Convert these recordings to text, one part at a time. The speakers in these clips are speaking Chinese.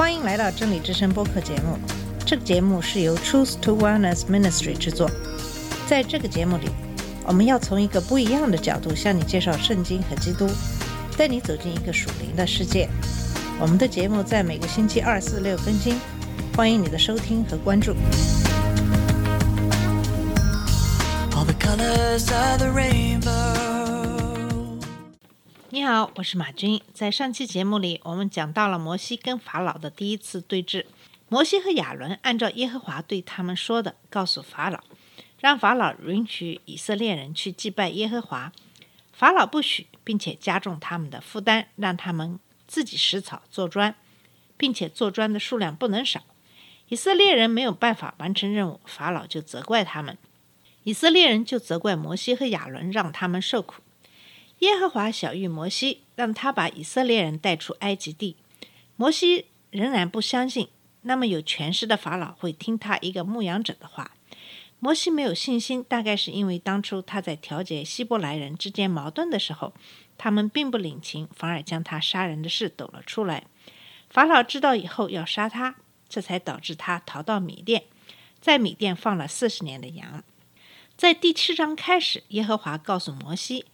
欢迎来到真理之声播客节目。这个节目是由 Truth to Wellness Ministry 制作。在这个节目里，我们要从一个不一样的角度向你介绍圣经和基督，带你走进一个属灵的世界。我们的节目在每个星期二、四、六更新，欢迎你的收听和关注。你好，我是马军。在上期节目里，我们讲到了摩西跟法老的第一次对峙。摩西和亚伦按照耶和华对他们说的，告诉法老，让法老允许以色列人去祭拜耶和华。法老不许，并且加重他们的负担，让他们自己拾草做砖，并且做砖的数量不能少。以色列人没有办法完成任务，法老就责怪他们。以色列人就责怪摩西和亚伦，让他们受苦。耶和华晓谕摩西，让他把以色列人带出埃及地。摩西仍然不相信，那么有权势的法老会听他一个牧羊者的话。摩西没有信心，大概是因为当初他在调解希伯来人之间矛盾的时候，他们并不领情，反而将他杀人的事抖了出来。法老知道以后要杀他，这才导致他逃到米甸，在米甸放了40年的羊。在第7章开始，耶和华告诉摩西，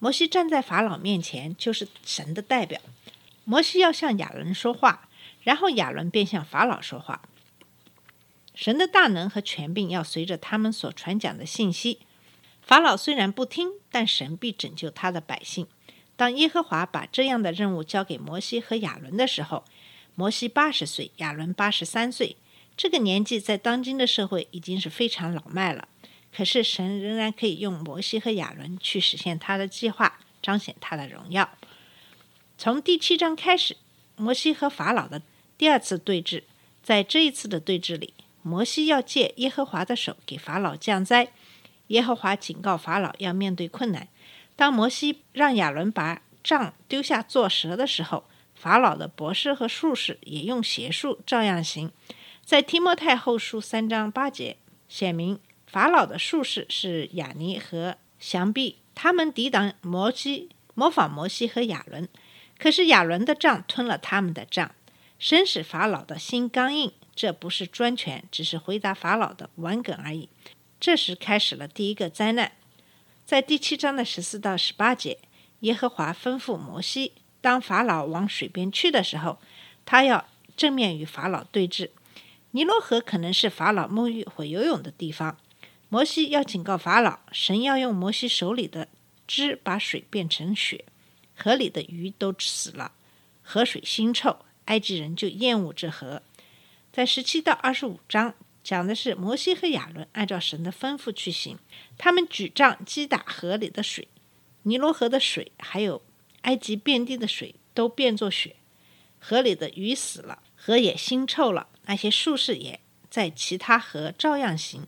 摩西站在法老面前就是神的代表。摩西要向亚伦说话，然后亚伦便向法老说话。神的大能和权柄要随着他们所传讲的信息。法老虽然不听，但神必拯救他的百姓。当耶和华把这样的任务交给摩西和亚伦的时候，摩西80岁，亚伦83岁。这个年纪在当今的社会已经是非常老迈了。可是神仍然可以用摩西和亚伦去实现他的计划，彰显他的荣耀。从第7章开始，摩西和法老的第二次对峙。在这一次的对峙里，摩西要借耶和华的手给法老降灾。耶和华警告法老要面对困难。当摩西让亚伦把杖丢下做蛇的时候，法老的博士和术士也用邪术照样行。在提摩太后书3章8节显明，法老的术士是亚尼和祥毕，他们抵挡摩西，模仿摩西和亚伦。可是亚伦的杖吞了他们的杖。神使法老的心刚硬，这不是专权，只是回答法老的顽梗而已。这时开始了第一个灾难。在第7章的14到18节，耶和华吩咐摩西，当法老往水边去的时候，他要正面与法老对峙。尼罗河可能是法老沐浴或游泳的地方。摩西要警告法老，神要用摩西手里的汁把水变成血，河里的鱼都死了，河水腥臭，埃及人就厌恶这河。在17到25章讲的是摩西和亚伦按照神的吩咐去行，他们举杖击打河里的水，尼罗河的水还有埃及遍地的水都变作血，河里的鱼死了，河也腥臭了。那些术士也在其他河照样行。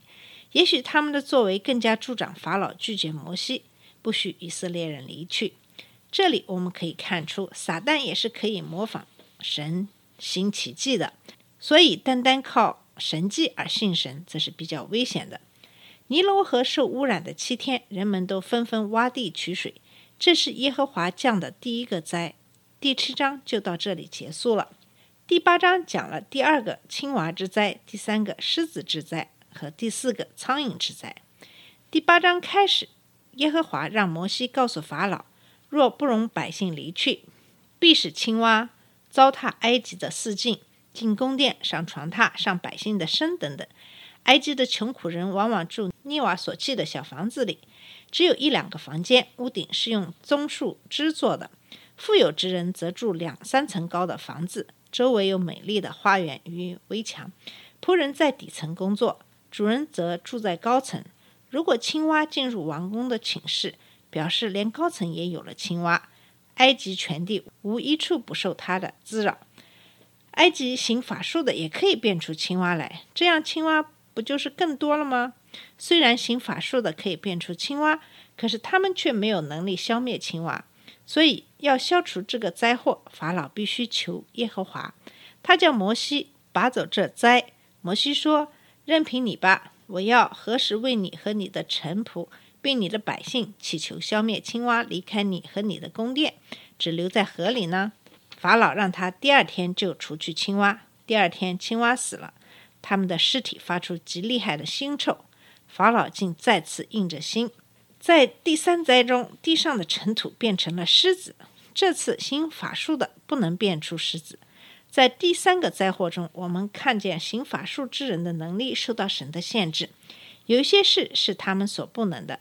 也许他们的作为更加助长法老拒绝摩西，不许以色列人离去。这里我们可以看出，撒旦也是可以模仿神行奇迹的，所以单单靠神迹而信神，这是比较危险的。尼罗河受污染的7天，人们都纷纷挖地取水，这是耶和华降的第一个灾。第7章就到这里结束了。第8章讲了第2个青蛙之灾，第3个狮子之灾和第4个苍蝇之灾。第8章开始，耶和华让摩西告诉法老，若不容百姓离去，必使青蛙糟蹋埃及的四境，进宫殿，上床榻，上百姓的身等等。埃及的穷苦人往往住泥瓦所砌的小房子里，只有1-2个房间，屋顶是用棕树枝做的。富有之人则住2-3层高的房子，周围有美丽的花园与围墙，仆人在底层工作，主人则住在高层。如果青蛙进入王宫的寝室，表示连高层也有了青蛙。埃及全地无一处不受它的滋扰。埃及行法术的也可以变出青蛙来，这样青蛙不就是更多了吗？虽然行法术的可以变出青蛙，可是他们却没有能力消灭青蛙。所以要消除这个灾祸，法老必须求耶和华。他叫摩西拔走这灾。摩西说，任凭你吧，我要何时为你和你的臣仆并你的百姓祈求消灭青蛙，离开你和你的宫殿，只留在河里呢？法老让他第二天就除去青蛙。第二天青蛙死了，他们的尸体发出极厉害的腥臭，法老竟再次硬着心。在第三灾中，地上的尘土变成了狮子，这次行法术的不能变出狮子。在第三个灾祸中，我们看见行法术之人的能力受到神的限制，有一些事是他们所不能的。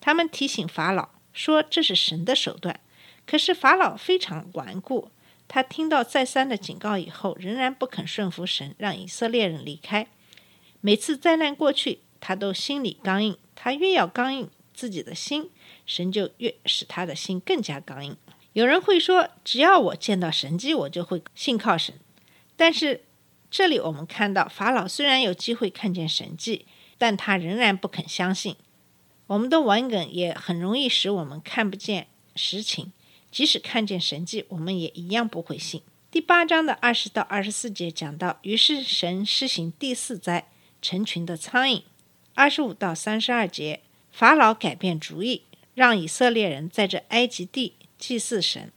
他们提醒法老说这是神的手段，可是法老非常顽固，他听到再三的警告以后，仍然不肯顺服神，让以色列人离开。每次灾难过去，他都心里刚硬，他越要刚硬自己的心，神就越使他的心更加刚硬。有人会说，只要我见到神迹，我就会信靠神。但是这里我们看到，法老虽然有机会看见神迹，但他仍然不肯相信。我们的顽梗也很容易使我们看不见实情，即使看见神迹，我们也一样不会信。第八章的20到24节讲到，于是神施行第四灾，成群的苍蝇。25到32节，法老改变主意，让以色列人在这埃及地祭祀神，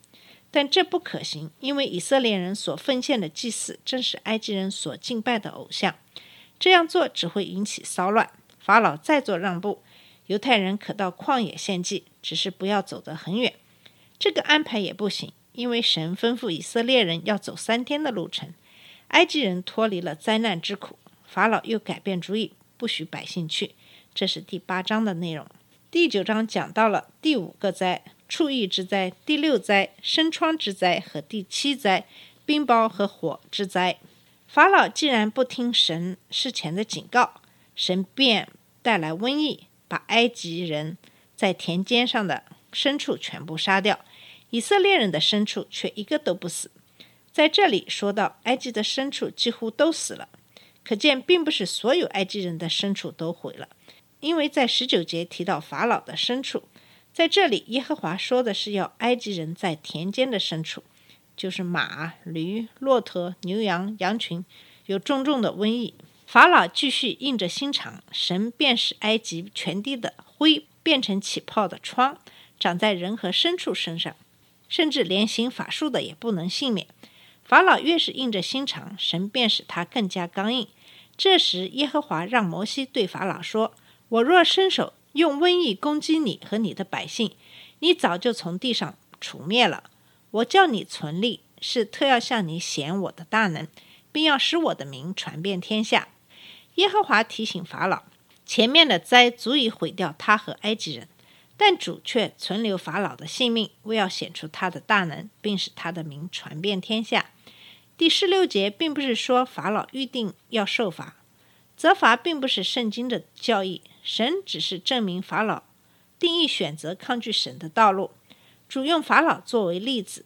但这不可行，因为以色列人所奉献的祭祀正是埃及人所敬拜的偶像，这样做只会引起骚乱。法老再做让步，犹太人可到旷野献祭，只是不要走得很远。这个安排也不行，因为神吩咐以色列人要走3天的路程。埃及人脱离了灾难之苦，法老又改变主意，不许百姓去。这是第八章的内容。第9章讲到了第5个灾，畜疫之灾；第6灾，生疮之灾；和第7灾，冰雹和火之灾。法老既然不听神事前的警告，神便带来瘟疫，把埃及人在田间上的牲畜全部杀掉，以色列人的牲畜却一个都不死。在这里说到埃及的牲畜几乎都死了，可见并不是所有埃及人的牲畜都毁了，因为在19节提到法老的牲畜。在这里耶和华说的是要埃及人在田间的牲畜，就是马、驴、骆驼、牛羊、羊群，有重重的瘟疫。法老继续硬着心肠，神便使埃及全地的灰变成起泡的疮，长在人和牲畜身上，甚至连行法术的也不能幸免。法老越是硬着心肠，神便使他更加刚硬。这时耶和华让摩西对法老说，我若伸手用瘟疫攻击你和你的百姓，你早就从地上除灭了。我叫你存立，是特要向你显我的大能，并要使我的名传遍天下。耶和华提醒法老，前面的灾足以毁掉他和埃及人，但主却存留法老的性命，为要显出他的大能，并使他的名传遍天下。第16节并不是说法老预定要受罚，责罚并不是圣经的教义，神只是证明法老定义选择抗拒神的道路。主用法老作为例子，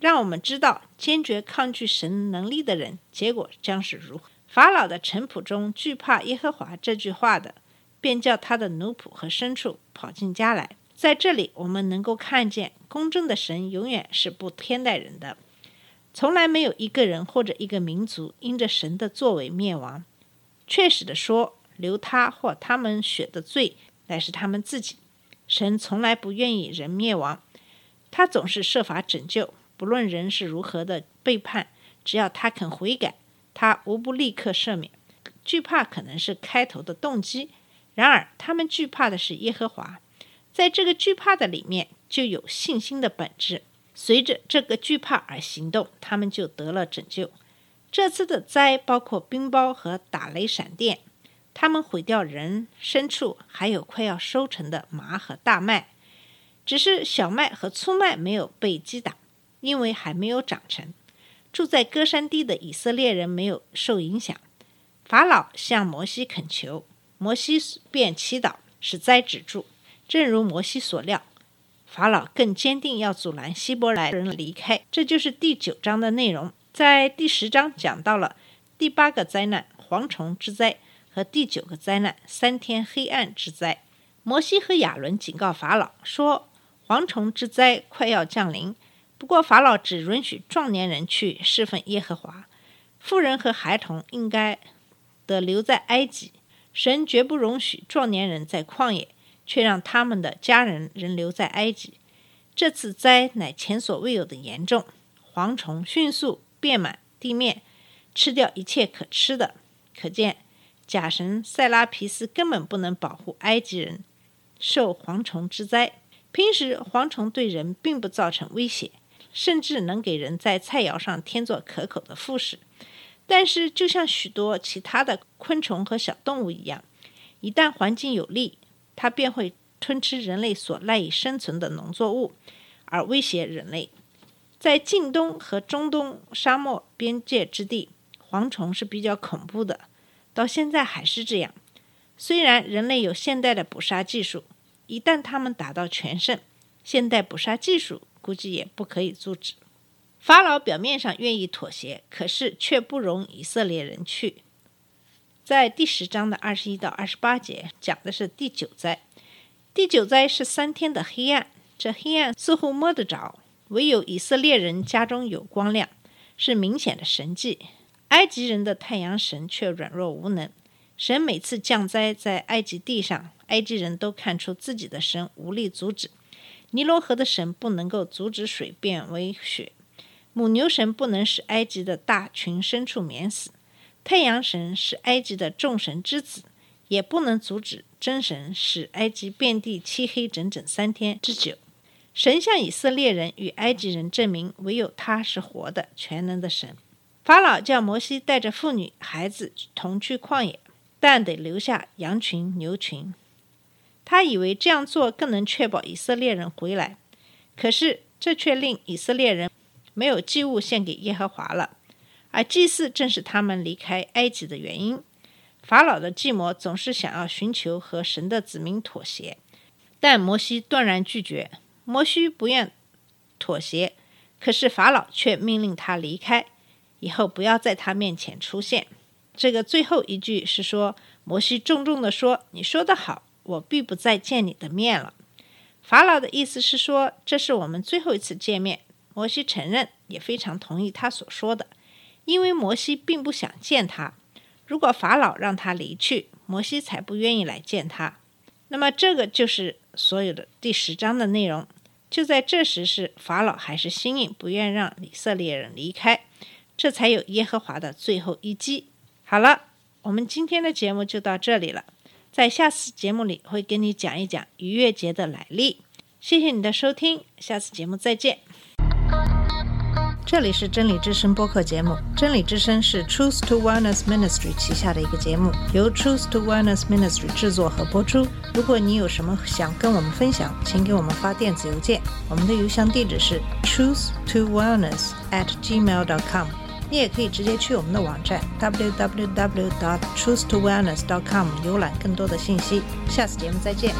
让我们知道坚决抗拒神能力的人结果将是如何。法老的臣仆中惧怕耶和华这句话的，便叫他的奴仆和牲畜跑进家来。在这里我们能够看见，公正的神永远是不偏待人的，从来没有一个人或者一个民族因着神的作为灭亡。确实的说，流他或他们血的罪乃是他们自己，神从来不愿意人灭亡，他总是设法拯救。不论人是如何的背叛，只要他肯悔改，他无不立刻赦免。惧怕可能是开头的动机，然而他们惧怕的是耶和华，在这个惧怕的里面就有信心的本质，随着这个惧怕而行动，他们就得了拯救。这次的灾包括冰雹和打雷闪电，他们毁掉人、牲畜，还有快要收成的麻和大麦，只是小麦和粗麦没有被击打，因为还没有长成。住在歌珊地的以色列人没有受影响。法老向摩西恳求，摩西便祈祷使灾止住，正如摩西所料，法老更坚定要阻拦希伯来人离开。这就是第9章的内容。在第10章讲到了第8个灾难，蝗虫之灾，和第9个灾难，3天黑暗之灾。摩西和亚伦警告法老说，蝗虫之灾快要降临，不过法老只允许壮年人去侍奉耶和华，妇人和孩童应该得留在埃及。神绝不容许壮年人在旷野，却让他们的家人仍留在埃及。这次灾乃前所未有的严重，蝗虫迅速遍满地面，吃掉一切可吃的。可见假神塞拉皮斯根本不能保护埃及人受蝗虫之灾。平时蝗虫对人并不造成威胁，甚至能给人在菜肴上添作可口的副食。但是就像许多其他的昆虫和小动物一样，一旦环境有利，它便会吞吃人类所赖以生存的农作物，而威胁人类。在近东和中东沙漠边界之地，蝗虫是比较恐怖的，到现在还是这样。虽然人类有现代的捕杀技术，一旦它们达到全盛，现代捕杀技术估计也不可以阻止。法老表面上愿意妥协，可是却不容以色列人去。在第10章的21到28节讲的是第九灾。第九灾是3天的黑暗，这黑暗似乎摸得着，唯有以色列人家中有光亮，是明显的神迹。埃及人的太阳神却软弱无能，神每次降灾在埃及地上，埃及人都看出自己的神无力阻止。尼罗河的神不能够阻止水变为血，母牛神不能使埃及的大群牲畜免死，太阳神是埃及的众神之子，也不能阻止真神使埃及遍地漆黑整整3天之久。神向以色列人与埃及人证明，唯有他是活的全能的神。法老叫摩西带着妇女孩子同去旷野，但得留下羊群牛群，他以为这样做更能确保以色列人回来，可是这却令以色列人没有祭物献给耶和华了，而祭祀正是他们离开埃及的原因。法老的计谋总是想要寻求和神的子民妥协，但摩西断然拒绝。摩西不愿妥协，可是法老却命令他离开，以后不要在他面前出现。这个最后一句是说，摩西重重地说，你说得好，我必不再见你的面了。法老的意思是说，这是我们最后一次见面。摩西承认，也非常同意他所说的，因为摩西并不想见他。如果法老让他离去，摩西才不愿意来见他。那么这个就是所有的第10章的内容。就在这时，是法老还是心硬，不愿让以色列人离开，这才有耶和华的最后一击。好了，我们今天的节目就到这里了，在下次节目里会跟你讲一讲逾越节的来历。谢谢你的收听，下次节目再见。这里是真理之声播客节目，真理之声是 Truth to Wellness Ministry 旗下的一个节目，由 Truth to Wellness Ministry 制作和播出。如果你有什么想跟我们分享，请给我们发电子邮件，我们的邮箱地址是 truth2wellness@gmail.com。 你也可以直接去我们的网站 www.truth2wellness.com 浏览更多的信息。下次节目再见。